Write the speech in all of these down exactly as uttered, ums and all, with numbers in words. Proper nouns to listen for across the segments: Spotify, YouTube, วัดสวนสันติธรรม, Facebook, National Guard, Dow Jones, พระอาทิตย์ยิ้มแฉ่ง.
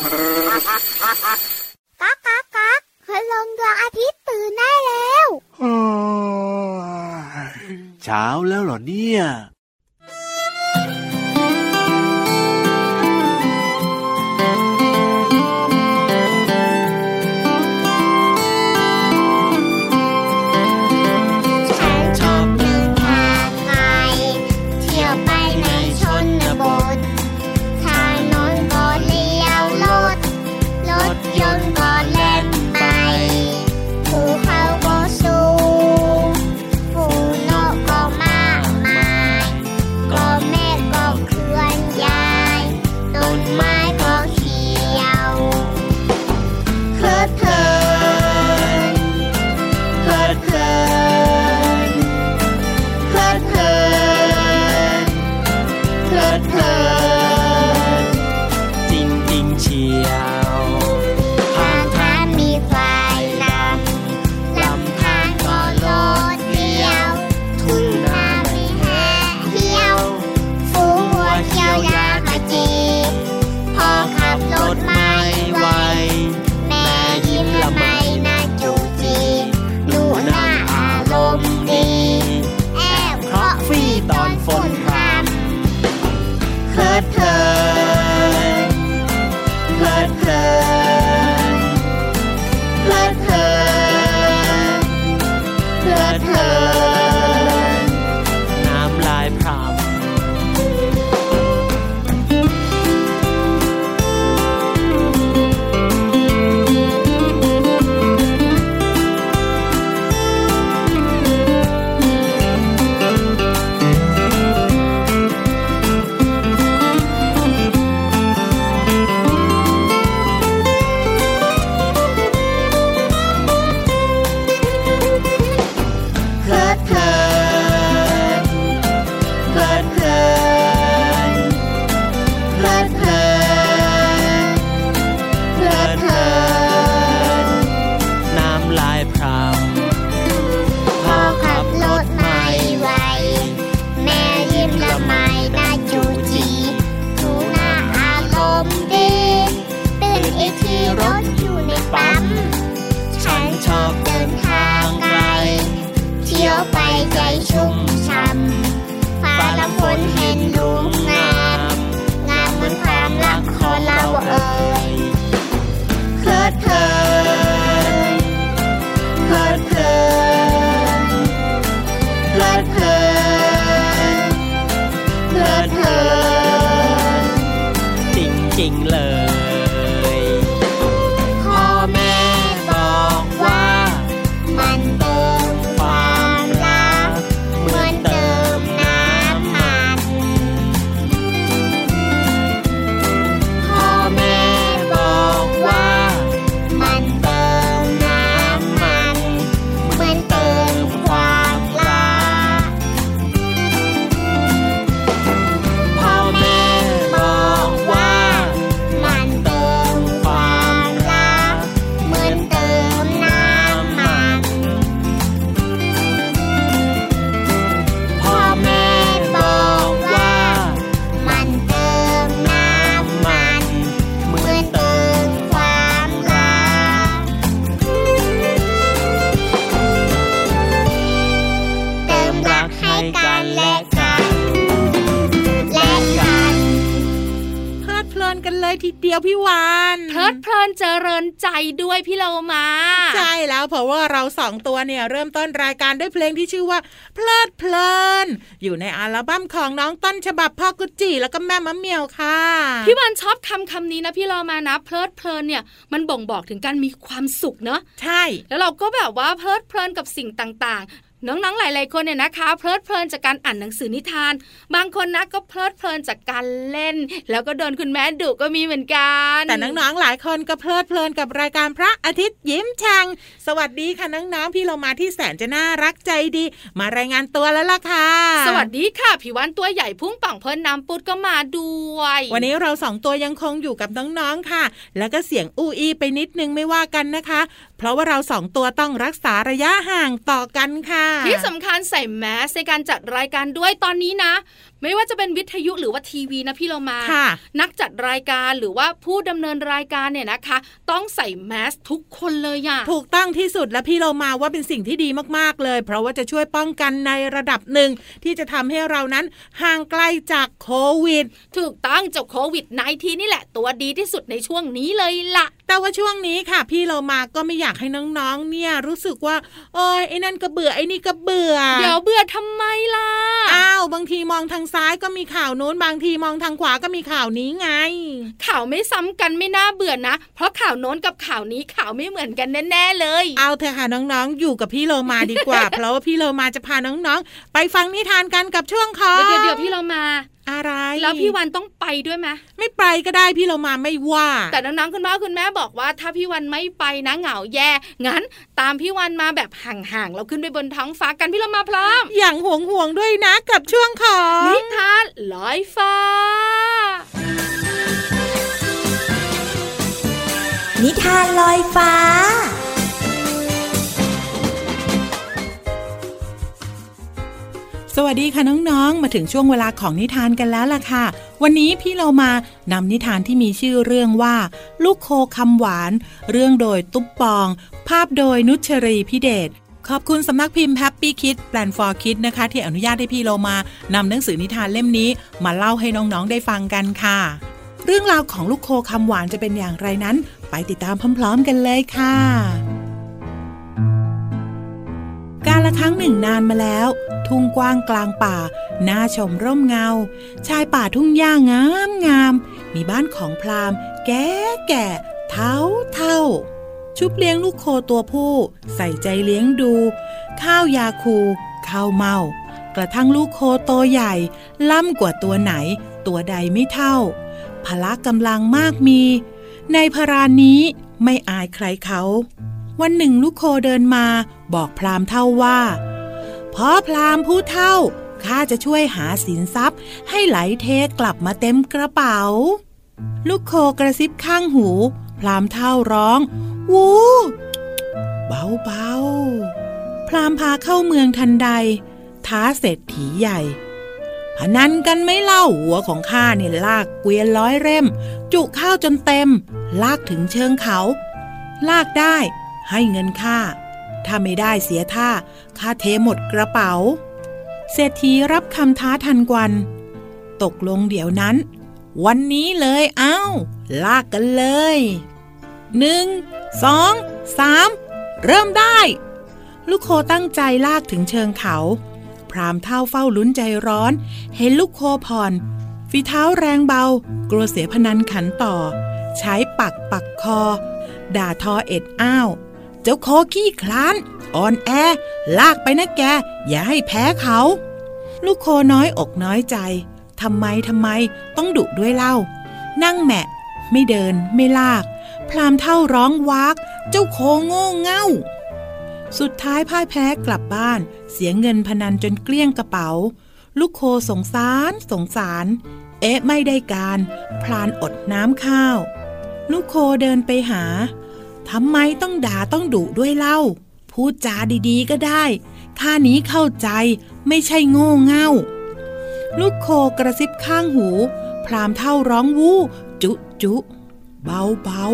ก๊ากก๊ากก๊ากพลงดวงอาทิตย์ตื่นได้แล้วเช้าแล้วเหรอเนี่ยพี่วานเพลิดเพลินเจริญใจด้วยพี่เรามาใช่แล้วเพราะว่าเราสองตัวเนี่ยเริ่มต้นรายการด้วยเพลงที่ชื่อว่าเพลิดเพลินอยู่ในอัลบั้มของน้องต้นฉบับพ่อกุจิแล้วก็แม่มะเหมี่ยวค่ะพี่วานชอบคำคำนี้นะพี่เรามานะเพลิดเพลินเนี่ยมันบ่งบอกถึงการมีความสุขเนอะใช่แล้วเราก็แบบว่าเพลิดเพลินกับสิ่งต่างๆน้องๆหลายๆคนเนี่ยนะคะเพลิดเพลินจากการอ่านหนังสือนิทานบางคนนะก็เพลิดเพลินจากการเล่นแล้วก็โดนคุณแม่ดุก็มีเหมือนกันแต่น้องๆหลายคนก็เพลิดเพลินกับรายการพระอาทิตย์ยิ้มแฉ่งสวัสดีค่ะน้องๆพี่เรามาที่แสนจะน่ารักใจดีมารายงานตัวแล้วล่ะค่ะสวัสดีค่ะพี่วันตัวใหญ่พุ่งป่องเพิ่นน้ำปุดก็มาด้วยวันนี้เราสองตัวยังคงอยู่กับน้องๆค่ะแล้วก็เสียงอูอีไปนิดนึงไม่ว่ากันนะคะเพราะว่าเราสองตัวต้องรักษาระยะห่างต่อกันค่ะที่สำคัญใส่แมสในการจัดรายการด้วยตอนนี้นะ ไม่ว่าจะเป็นวิทยุหรือว่าทีวีนะพี่เรามานักจัดรายการหรือว่าผู้ดำเนินรายการเนี่ยนะคะต้องใส่แมสทุกคนเลยอ่ะถูกต้องที่สุดและพี่เรามาว่าเป็นสิ่งที่ดีมากๆเลยเพราะว่าจะช่วยป้องกันในระดับหนึ่งที่จะทำให้เรานั้นห่างไกลจากโควิดถูกต้องจากโควิดสิบเก้า นี่แหละตัวดีที่สุดในช่วงนี้เลยล่ะแต่ว่าช่วงนี้ค่ะพี่เรามาก็ไม่อยากให้น้องๆเนี่ยรู้สึกว่าเอ้ยไอ้นั่นก็เบื่อไอ้นี่ก็เบื่อเดี๋ยวเบื่อทำไมล่ะอ้าวบางทีมองทางซ้ายก็มีข่าวโน้นบางทีมองทางขวาก็มีข่าวนี้ไงข่าวไม่ซ้ำกันไม่น่าเบื่อนะเพราะข่าวโน้นกับข่าวนี้ข่าวไม่เหมือนกันแน่ๆเลยเอาเถอะค่ะน้องๆอยู่กับพี่เรามาดีกว่า เพราะว่าพี่เรามาจะพาน้องๆไปฟังนิทานกันกับช่วงคอเดี๋ยวเดี๋ยวพี่เรามาอะไรแล้วพี่วันต้องไปด้วยไหมไม่ไปก็ได้พี่เรามาไม่ว่าแต่น้องๆคุณพ่อคุณแม่บอกว่าถ้าพี่วันไม่ไปนะเหงาแย่งั้นตามพี่วันมาแบบห่างๆเราขึ้นไปบนท้องฟ้ากันพี่เรามาพร้อมอย่างห่วงๆด้วยนะกับช่วงของนิทานลอยฟ้านิทานลอยฟ้าสวัสดีค่ะน้องๆมาถึงช่วงเวลาของนิทานกันแล้วล่ะค่ะวันนี้พี่เรามานำนิทานที่มีชื่อเรื่องว่าลูกโคคำหวานเรื่องโดยตุ๊บปองภาพโดยนุชรีพิเดชขอบคุณสำนักพิมพ์ Happy Kids Plan for Kids นะคะที่อนุญาตให้พี่เรามานำหนังสือนิทานเล่มนี้มาเล่าให้น้องๆได้ฟังกันค่ะเรื่องราวของลูกโคคำหวานจะเป็นอย่างไรนั้นไปติดตามพร้อมๆกันเลยค่ะกาลครั้งหนึ่งนานมาแล้วทุ่งกว้างกลางป่าน่าชมร่มเงาชายป่าทุ่งหญ้างามงามมีบ้านของพราหมณ์แก่แก่เฒ่าเฒ่าชุบเลี้ยงลูกโคตัวผู้ใส่ใจเลี้ยงดูข้าวยาคูข้าวเมากระทั่งลูกโคโตใหญ่ล่ำกว่าตัวไหนตัวใดไม่เท่าพละกำลังมากมีในพรานนี้ไม่อายใครเขาวันหนึ่งลูกโคเดินมาบอกพราหมณ์เฒ่าว่าพ่อพราหมณ์ผู้เฒ่าข้าจะช่วยหาสินทรัพย์ให้ไหลเทกลับมาเต็มกระเป๋าลูกโคกระซิบข้างหูพราหมณ์เฒ่าร้องวูเบาๆพราหมณ์พาเข้าเมืองทันใดท้าเศรษฐีใหญ่พนันกันไม่เล่าหัวของข้าเนี่ยลากเกวียนร้อยเล่มจุข้าวจนเต็มลากถึงเชิงเขาลากได้ให้เงินข้าถ้าไม่ได้เสียท่าข้าเทหมดกระเป๋าเศรษฐีรับคำท้าทันควันตกลงเดี๋ยวนั้นวันนี้เลยเอ้าลากกันเลยหนึ่งสองสามเริ่มได้ลูกโคตั้งใจลากถึงเชิงเขาพราหมณ์เฒ่าเฝ้าลุ้นใจร้อนเห็นลูกโคผ่อนฝีเท้าแรงเบากลัวเสียพนันขันต่อใช้ปักปักคอด่าทอเอ็ดอ้าวเจ้าโคขี้คลานอ่อนแอลากไปนะแกอย่าให้แพ้เขาลูกโคน้อยอกน้อยใจทำไมทำไมต้องดุด้วยเล่านั่งแหมะไม่เดินไม่ลากพราหมณ์เฒ่าร้องวากเจ้าโคโง่เง่าสุดท้ายพ่ายแพ้กลับบ้านเสียเงินพนันจนเกลี้ยงกระเป๋าลูกโคสงสารสงสารเอ๊ะไม่ได้การพลานอดน้ำข้าวลูกโคเดินไปหาทำไมต้องด่าต้องดุด้วยเล่าพูดจาดีๆก็ได้ข้านี้เข้าใจไม่ใช่โง่เง่าลูกโคกระซิบข้างหูพราหมณ์เฒ่าร้องวู้จุจุเบา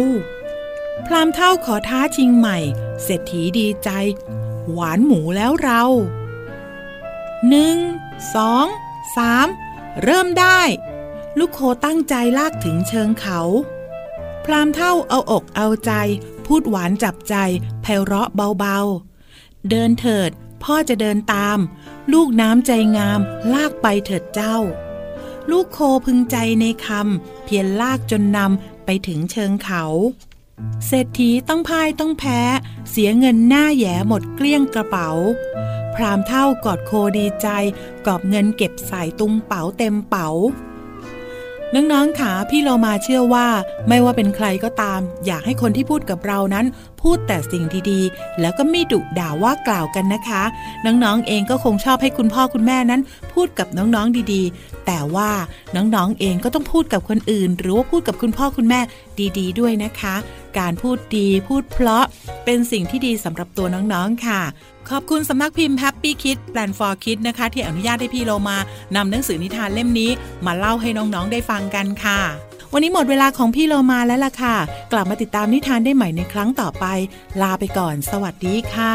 ๆพราหมณ์เฒ่าขอท้าชิงใหม่เศรษฐีดีใจหวานหมูแล้วเราหนึ่งสองสามเริ่มได้ลูกโคตั้งใจลากถึงเชิงเขาพราหมณ์เฒ่าเอาอกเอาใจพูดหวานจับใจไพเราะเบาๆเดินเถิดพ่อจะเดินตามลูกน้ำใจงามลากไปเถิดเจ้าลูกโคพึงใจในคำเพียรลากจนนำไปถึงเชิงเขาเศรษฐีต้องพ่ายต้องแพ้เสียเงินหน้าแหย่หมดเกลี้ยงกระเป๋าพราหมณ์เฒ่ากอดโคดีใจกอบเงินเก็บใส่ตุงเป๋าเต็มเป๋าน้องๆค่ะพี่เรามาเชื่อว่าไม่ว่าเป็นใครก็ตามอยากให้คนที่พูดกับเรานั้นพูดแต่สิ่งดีๆแล้วก็ไม่ดุด่าว่ากล่าวกันนะคะน้องๆเองก็คงชอบให้คุณพ่อคุณแม่นั้นพูดกับน้องๆดีๆแต่ว่าน้องๆเองก็ต้องพูดกับคนอื่นหรือว่าพูดกับคุณพ่อคุณแม่ดีๆด้วยนะคะการพูดดีพูดเพราะเป็นสิ่งที่ดีสำหรับตัวน้องๆค่ะ ขอบคุณสำนักพิมพ์ Happy Kids Plan for Kids นะคะที่อนุญาตให้พี่เรามานำหนังสือนิทานเล่มนี้มาเล่าให้น้องๆได้ฟังกันค่ะวันนี้หมดเวลาของพี่โลมาแล้วล่ะค่ะกลับมาติดตามนิทานได้ใหม่ในครั้งต่อไปลาไปก่อนสวัสดีค่ะ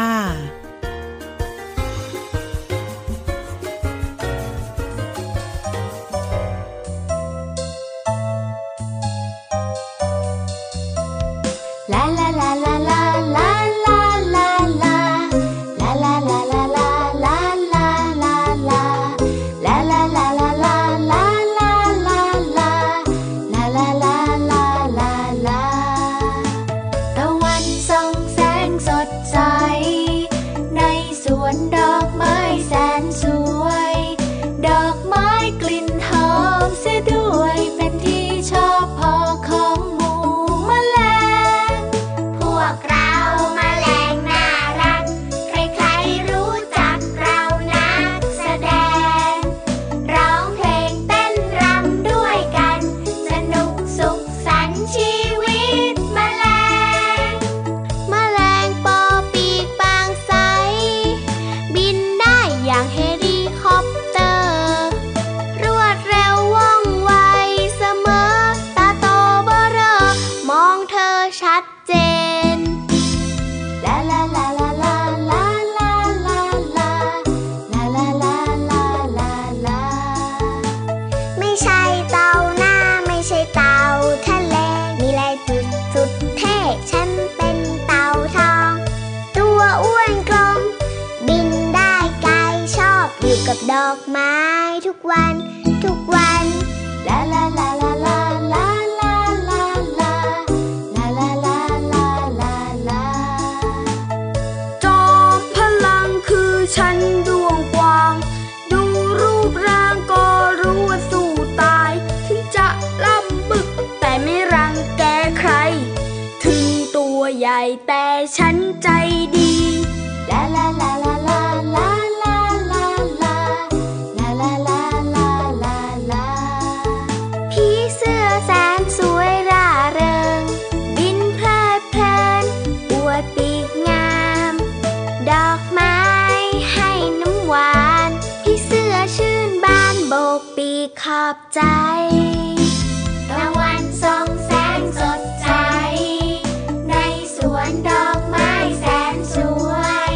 ดอกไม้ทุกวันทุกวันลาลาลาลาลาลาลาลาลาลาลาลาลาลาจอมพลังคือฉันดวงกว้างดูรูปร่างก็รู้ว่าสู้ตายถึงจะล่ำบึกแต่ไม่รังแกใครถึงตัวใหญ่แต่ฉันใจดีลาลาลาลาลาลาขอบใจตะวันส่องแสงสดใสในสวนดอกไม้แสนสวย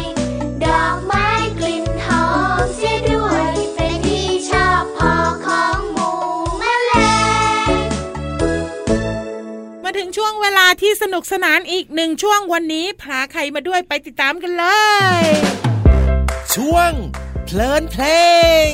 ดอกไม้กลิ่นหอมเสียด้วยเป็นที่ชอบพอของหมู่แมลงมาถึงช่วงเวลาที่สนุกสนานอีกหนึ่งช่วงวันนี้พาใครมาด้วยไปติดตามกันเลยช่วงเพลินเพลง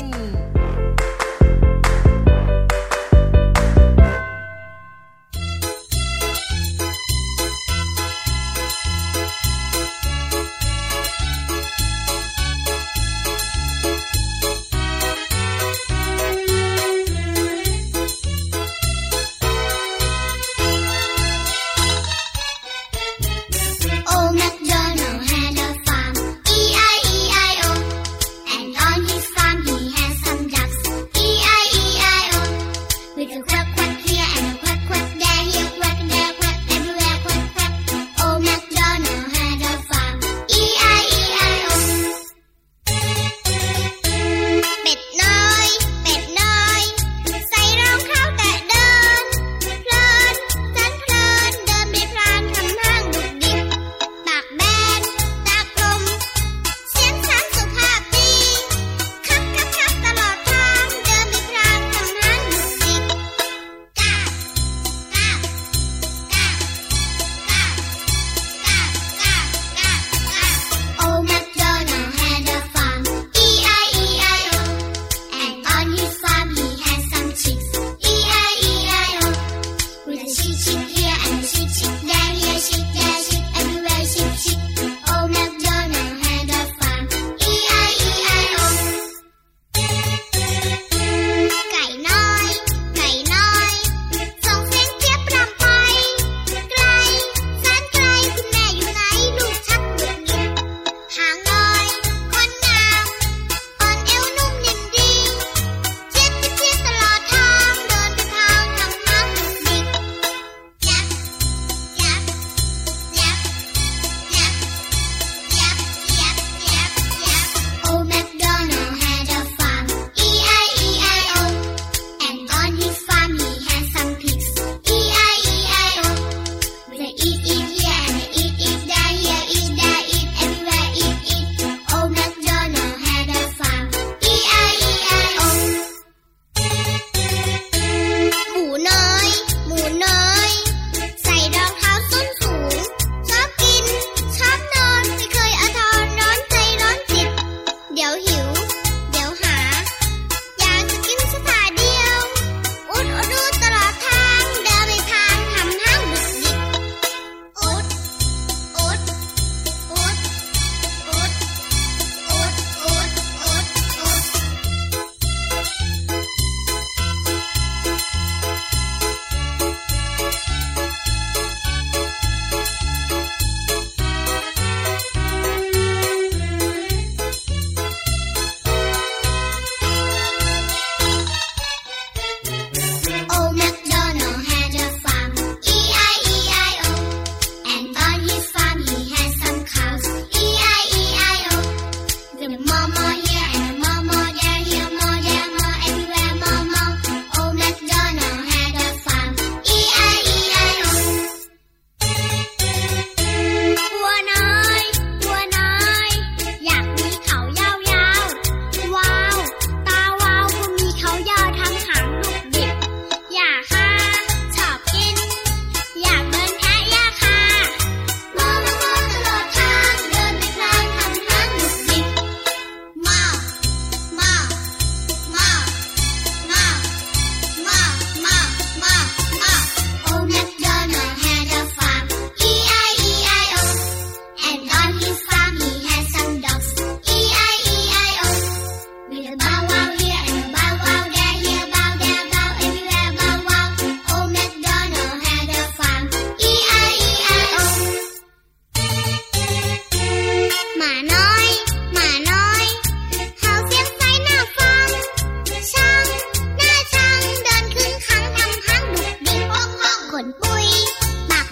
นปุย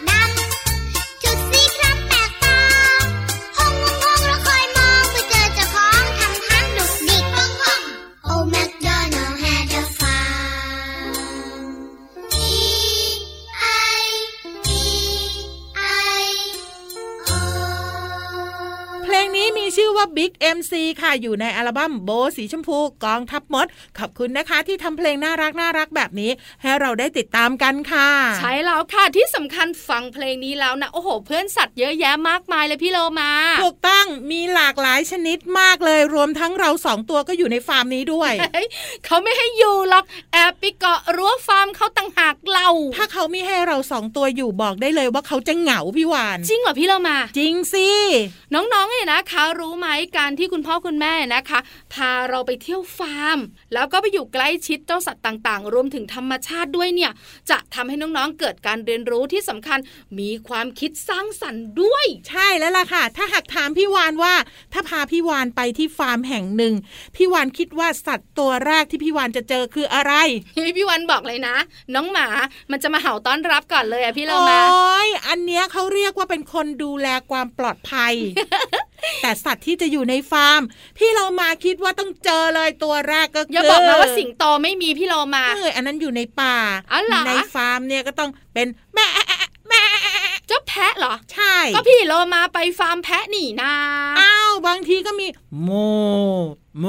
หมากดำชุดสีคล้ำแปลกตาห้องงงๆเราคอยมองเพื่อเจอเจ้าของทำทั้งดุกดิกห้องห้อง Old MacDonald had a farm E I E I O เพลงนี้มีชื่อว่า Big เอ็ม ซี ค่ะอยู่ในอัลบั้มโบสีชมพูกองทัพมดขอบคุณนะคะที่ทำเพลงน่ารักน่ารักแบบนี้ให้เราได้ติดตามกันค่ะใช่แล้วค่ะที่สำคัญฟังเพลงนี้แล้วนะโอ้โหเพื่อนสัตว์เยอะแยะมากมายเลยพี่โลมาถูกต้องมีหลากหลายชนิดมากเลยรวมทั้งเราสองตัวก็อยู่ในฟาร์มนี้ด้วย เขาไม่ให้อยู่หรอกแอบไปเกาะรั้วฟาร์มเขาต่างหากเราถ้าเขาไม่ให้เราสองตัวอยู่บอกได้เลยว่าเขาจะเหงาพี่วานจริงเหรอพี่โลมาจริงสิน้องๆเนี่ยนะคะรู้ไหมการที่คุณพ่อคุณแม่นะคะพาเราไปเที่ยวฟาร์มแล้วก็ไปอยู่ใกล้ชิดเจ้าสัตว์ต่างๆรวมถึงธรรมชาติด้วยเนี่ยจะทำให้น้องๆเกิดการเรียนรู้ที่สำคัญมีความคิดสร้างสรรค์ด้วยใช่แล้วล่ะค่ะถ้าหากถามพี่วานว่าถ้าพาพี่วานไปที่ฟาร์มแห่งหนึ่งพี่วานคิดว่าสัตว์ตัวแรกที่พี่วานจะเจอคืออะไร พี่วานบอกเลยนะน้องหมามันจะมาเห่าต้อนรับก่อนเลยอ่ะพี่เรามาโอ้ยอันเนี้ยเขาเรียกว่าเป็นคนดูแลความปลอดภัย แต่สัตว์ที่จะอยู่ในฟาร์มพี่เรามาคิดว่าต้องเจอเลยตัวแรกก็คืออย่าบอกนะว่าสิงโตไม่มีพี่เรามาเอออันนั้นอยู่ในป่าในฟาร์มเนี่ยก็ต้องเป็นแม่แม่เจ้าแพะเหรอใช่ก็พี่เรามาไปฟาร์มแพะหนีนาอ้าวบางทีก็มีโมโม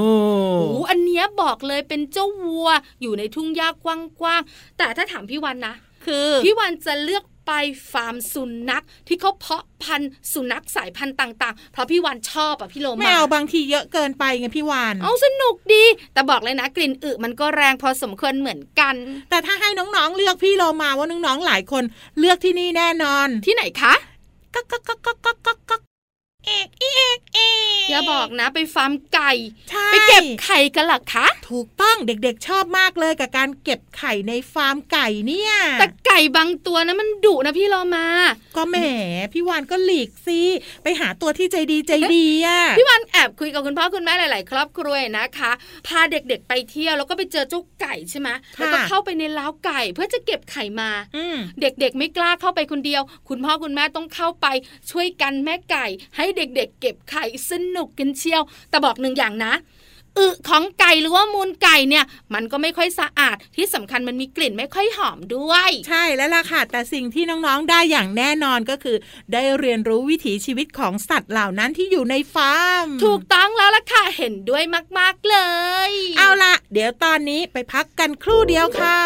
โอ้อันเนี้ยบอกเลยเป็นเจ้าวัวอยู่ในทุ่งหญ้ากว้างๆแต่ถ้าถามพี่วันนะคือพี่วันจะเลือกไปฟาร์มสุนัขที่เขาเพาะพันธุ์สุนัขสายพันธุ์ต่างๆเพราะพี่วานชอบอ่ะพี่โลมาแมวบางทีเยอะเกินไปไงพี่วานเอาสนุกดีแต่บอกเลยนะกลิ่นอึมันก็แรงพอสมควรเหมือนกันแต่ถ้าให้น้องๆเลือกพี่โลมาว่าน้องๆหลายคนเลือกที่นี่แน่นอนที่ไหนคะก๊อกๆๆๆๆเอกอีเอกเอกอย่าบอกนะไปฟาร์มไก่ไปเก็บไข่กันหรอคะถูกต้องเด็กๆชอบมากเลยกับการเก็บไข่ในฟาร์มไก่เนี่ยแต่ไก่บางตัวนะมันดุนะพี่โลมาก็แหมพี่วานก็หลีกสิไปหาตัวที่ใจดีใจดีอ่ะพี่วานแอบคุยกับคุณพ่อคุณแม่หลายๆครอบครัวนะคะพาเด็กๆไปเที่ยวแล้วก็ไปเจอเจ้าไก่ใช่ไหมแล้วก็เข้าไปในเล้าไก่เพื่อจะเก็บไข่มาเด็กๆไม่กล้าเข้าไปคนเดียวคุณพ่อคุณแม่ต้องเข้าไปช่วยกันแม่ไก่ให้เด็กๆเก็บไข่สนุกกันเชียวแต่บอกหนึ่งอย่างนะอึของไก่หรือว่ามูลไก่เนี่ยมันก็ไม่ค่อยสะอาดที่สำคัญมันมีกลิ่นไม่ค่อยหอมด้วยใช่แล้วล่ะค่ะแต่สิ่งที่น้องๆได้อย่างแน่นอนก็คือได้เรียนรู้วิถีชีวิตของสัตว์เหล่านั้นที่อยู่ในฟาร์มถูกต้องแล้วล่ะค่ะเห็นด้วยมากๆเลยเอาล่ะเดี๋ยวตอนนี้ไปพักกันครู่เดียวค่ะ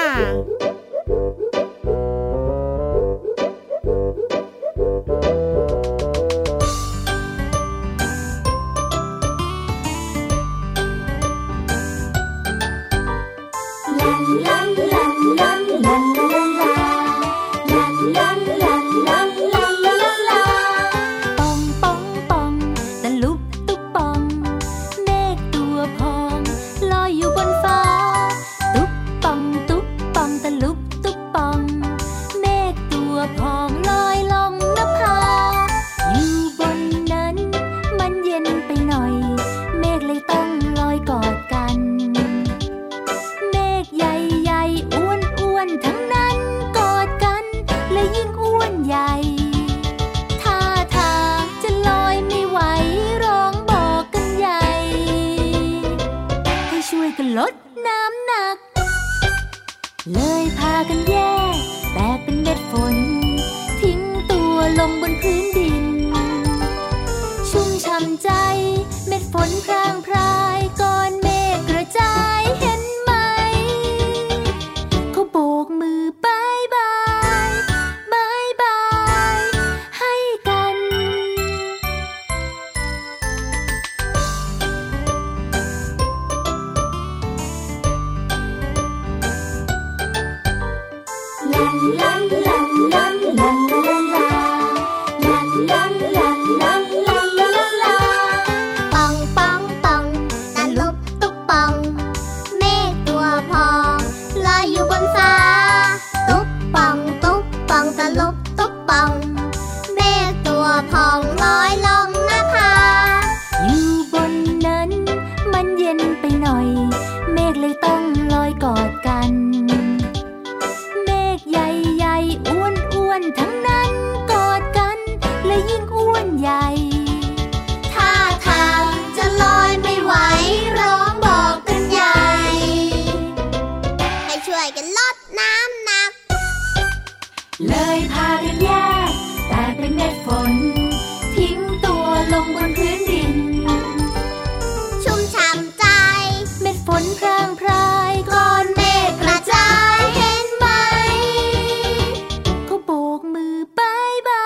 กอดกันเมฆใหญ่ๆอ้วน พาเรียนแยกแต่เป็นเม็ดฝนทิ้งตัวลงบนพื้นดินชุ่มฉ่ำใจเม็ดฝนพรางพรายก้อนเมฆกระจายเห็นไหมเขาโบกมือบายบา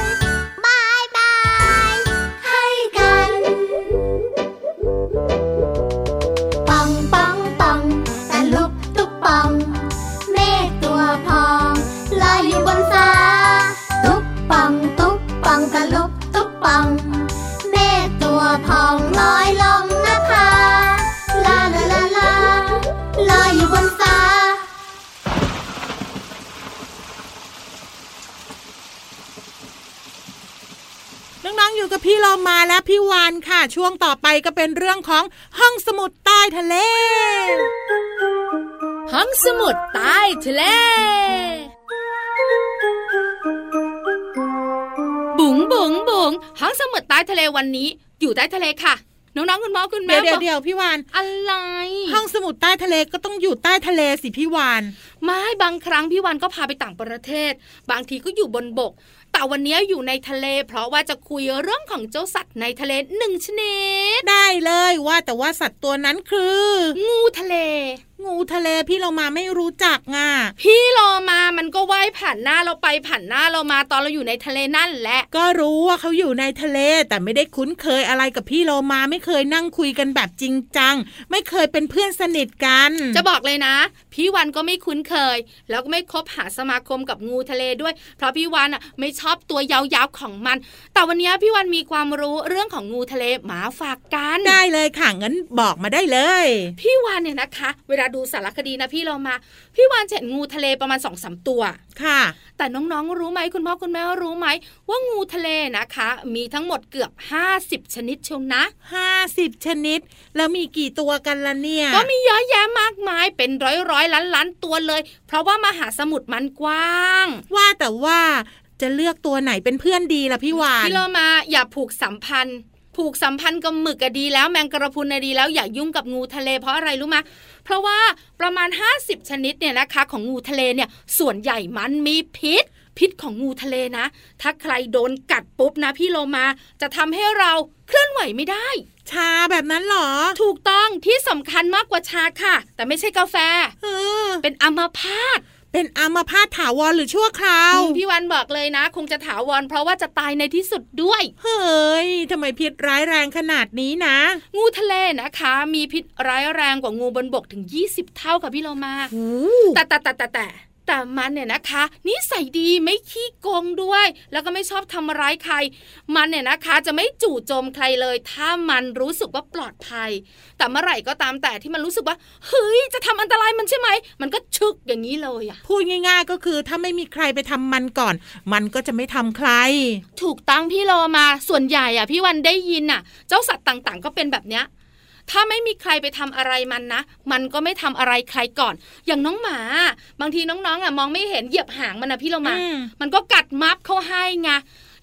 ยบายบายให้กันปังปังปังตะลุกตุกปังเมฆตัวพองลอยอยู่บนฟ้าตุ๊บปังตุ๊บปังตะลุกตุ๊บปังเมฆตัวพองลอยลงหน้าผาลาลาลาลาลอยอยู่บนฟ้าน้องๆอยู่กับพี่โลมาและพี่วานค่ะช่วงต่อไปก็เป็นเรื่องของห้องสมุดใต้ทะเลห้องสมุดใต้ทะเลบุ๋งบุ๋งบุ๋งห้องสมุดใต้ทะเลวันนี้อยู่ใต้ทะเลค่ะน้องๆคุณหมอคุณแม่เดี๋ยวเดี๋ยวพี่วานอะไรห้องสมุดใต้ทะเลก็ต้องอยู่ใต้ทะเลสิพี่วานไม่บางครั้งพี่วานก็พาไปต่างประเทศบางทีก็อยู่บนบกแต่วันนี้อยู่ในทะเลเพราะว่าจะคุยเรื่องของเจ้าสัตว์ในทะเลหนึ่งชนิดได้เลยว่าแต่ว่าสัตว์ตัวนั้นคืองูทะเลงูทะเลพี่เรามาไม่รู้จักง่ะพี่เรามามันก็ว่ายผ่านหน้าเราไปผ่านหน้าเรามาตอนเราอยู่ในทะเลนั่นแหละก็รู้ว่าเขาอยู่ในทะเลแต่ไม่ได้คุ้นเคยอะไรกับพี่เรามาไม่เคยนั่งคุยกันแบบจริงจังไม่เคยเป็นเพื่อนสนิทกันจะบอกเลยนะพี่วันก็ไม่คุ้นเคยแล้วก็ไม่คบหาสมาคมกับงูทะเลด้วยเพราะพี่วันอ่ะไม่ชอบตัวยาวๆของมันแต่วันนี้พี่วันมีความรู้เรื่องของงูทะเลมาฝากกันได้เลยค่ะงั้นบอกมาได้เลยพี่วันเนี่ยนะคะเวลาดูสารคดีนะพี่เรามาพี่วานเห็นงูทะเลประมาณ สองถึงสาม ตัวค่ะแต่น้องๆรู้ไหมคุณพ่อคุณแม่รู้ไหมว่างูทะเลนะคะมีทั้งหมดเกือบห้าสิบชนิดเชียวนะห้าสิบชนิดแล้วมีกี่ตัวกันล่ะเนี่ยก็มีเยอะแยะมากมายเป็นร้อยๆล้านๆตัวเลยเพราะว่ามหาสมุทรมันกว้างว่าแต่ว่าจะเลือกตัวไหนเป็นเพื่อนดีล่ะพี่วานพี่เรามาอย่าผูกสัมพันธ์ผูกสัมพันธ์กับหมึกก็ดีแล้วแมงกระพุนก็ดีแล้วอย่ายุ่งกับงูทะเลเพราะอะไรรู้มั้ยเพราะว่าประมาณห้าสิบชนิดเนี่ยนะคะของงูทะเลเนี่ยส่วนใหญ่มันมีพิษพิษของงูทะเลนะถ้าใครโดนกัดปุ๊บนะพี่โลมาจะทำให้เราเคลื่อนไหวไม่ได้ชาแบบนั้นหรอถูกต้องที่สำคัญมากกว่าชาค่ะแต่ไม่ใช่กาแฟ เออ เป็นอัมพาตเป็นอัมพาตถาวรหรือชั่วคราวพี่วันบอกเลยนะคงจะถาวรเพราะว่าจะตายในที่สุดด้วยเฮ้ยทำไมพิษร้ายแรงขนาดนี้นะงูทะเลนะคะมีพิษร้ายแรงกว่างูบนบกถึงยี่สิบเท่าค่ะพี่โลมาแต่แต่แต่แต่แต่แต่มันเนี่ยนะคะนิสัยดีไม่ขี้โกงด้วยแล้วก็ไม่ชอบทำร้ายใครมันเนี่ยนะคะจะไม่จู่โจมใครเลยถ้ามันรู้สึกว่าปลอดภัยแต่เมื่อไหร่ก็ตามแต่ที่มันรู้สึกว่าเฮ้ยจะทำอันตรายมันใช่ไหมมันก็ชึกอย่างนี้เลยอ่ะพูดง่ายๆก็คือถ้าไม่มีใครไปทำมันก่อนมันก็จะไม่ทำใครถูกต้องพี่โลมาส่วนใหญ่อ่ะพี่วันได้ยินอ่ะเจ้าสัตว์ต่างๆก็เป็นแบบเนี้ยถ้าไม่มีใครไปทำอะไรมันนะมันก็ไม่ทำอะไรใครก่อนอย่างน้องหมาบางทีน้องๆอ่ะมองไม่เห็นเหยียบหางมันนะพี่เรามามันก็กัดมัฟเขาให้ไง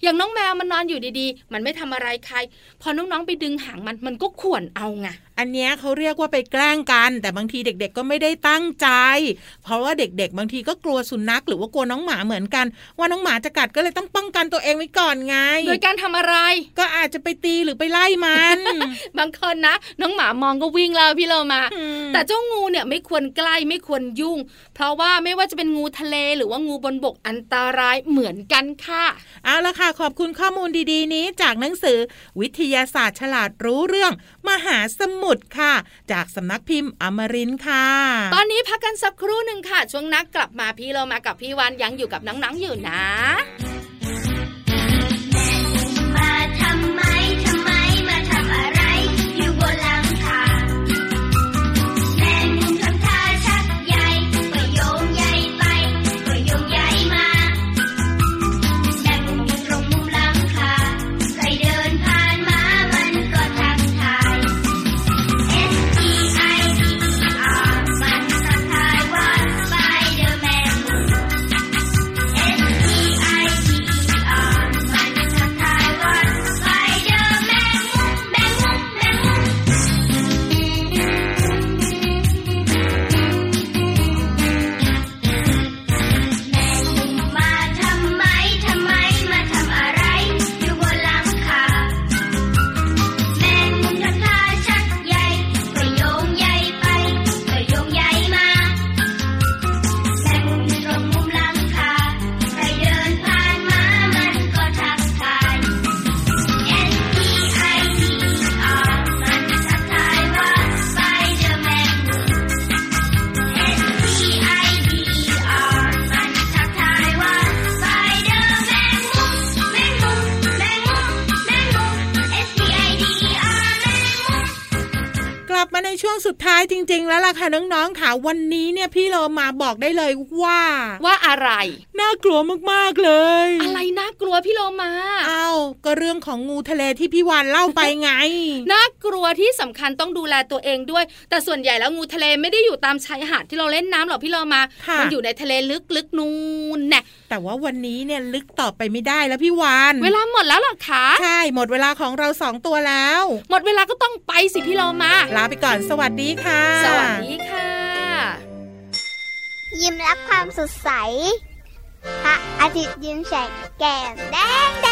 อย่างน้องแมวมันนอนอยู่ดีๆมันไม่ทำอะไรใครพอน้องๆไปดึงหางมันมันก็ข่วนเอาไงอันเนี้ยเขาเรียกว่าไปแกล้งกันแต่บางทีเด็กๆก็ไม่ได้ตั้งใจเพราะว่าเด็กๆบางทีก็กลัวสุนัขหรือว่ากลัวน้องหมาเหมือนกันว่าน้องหมาจะกัดก็เลยต้องป้องกันตัวเองไว้ก่อนไงโดยการทำอะไรก็อาจจะไปตีหรือไปไล่มัน บางคนนะน้องหมามองก็วิ่งแล้วพี่เรามา แต่เจ้างูเนี่ยไม่ควรใกล้ไม่ควรยุ่งเพราะว่าไม่ว่าจะเป็นงูทะเลหรือว่างูบนบกอันตรายเหมือนกันค่ะเอาละค่ะขอบคุณข้อมูลดีๆนี้จากหนังสือวิทยาศาสตร์ฉลาดรู้เรื่องมหาสมุทรค่ะจากสำนักพิมพ์อมรินทร์ค่ะตอนนี้พักกันสักครู่หนึ่งค่ะช่วงนักกลับมาพี่เรามากับพี่วันยังอยู่กับน้องๆอยู่นะมาทำไมทำไมมาทำอะไรอยู่บนหลังคาแมงมุมทำท่าชักใยก็โยงใยไปก็โยงใยมาแมงมุมอยู่ตรงมุมหลังคาใครเดินผ่านมามันก็ทักทายมันทักทายว่า Spiderman เอส อี ไอ สุดท้ายจริงๆแล้วล่ะค่ะน้องๆค่ะวันนี้เนี่ยพี่เรามาบอกได้เลยว่าว่าอะไรน่ากลัวมากๆเลยอะไรน่ากลัวพี่เรามาอ้าวก็เรื่องของงูทะเลที่พี่วานเล่าไปไงน่ากลัวที่สำคัญต้องดูแลตัวเองด้วยแต่ส่วนใหญ่แล้วงูทะเลไม่ได้อยู่ตามชายหาดที่เราเล่นน้ำหรอกพี่เรามามันอยู่ในทะเลลึกๆนู่นน่ะแต่ว่าวันนี้เนี่ยลึกต่อไปไม่ได้แล้วพี่วานเวลาหมดแล้วหรอคะใช่หมดเวลาของเราสองตัวแล้วหมดเวลาก็ต้องไปสิพี่เรามาลาไปก่อนสวัสดีค่ะสวัสดีค่ะยิ้มรับความสดใสพระอาทิตย์ยิ้มแฉกแก้มแดง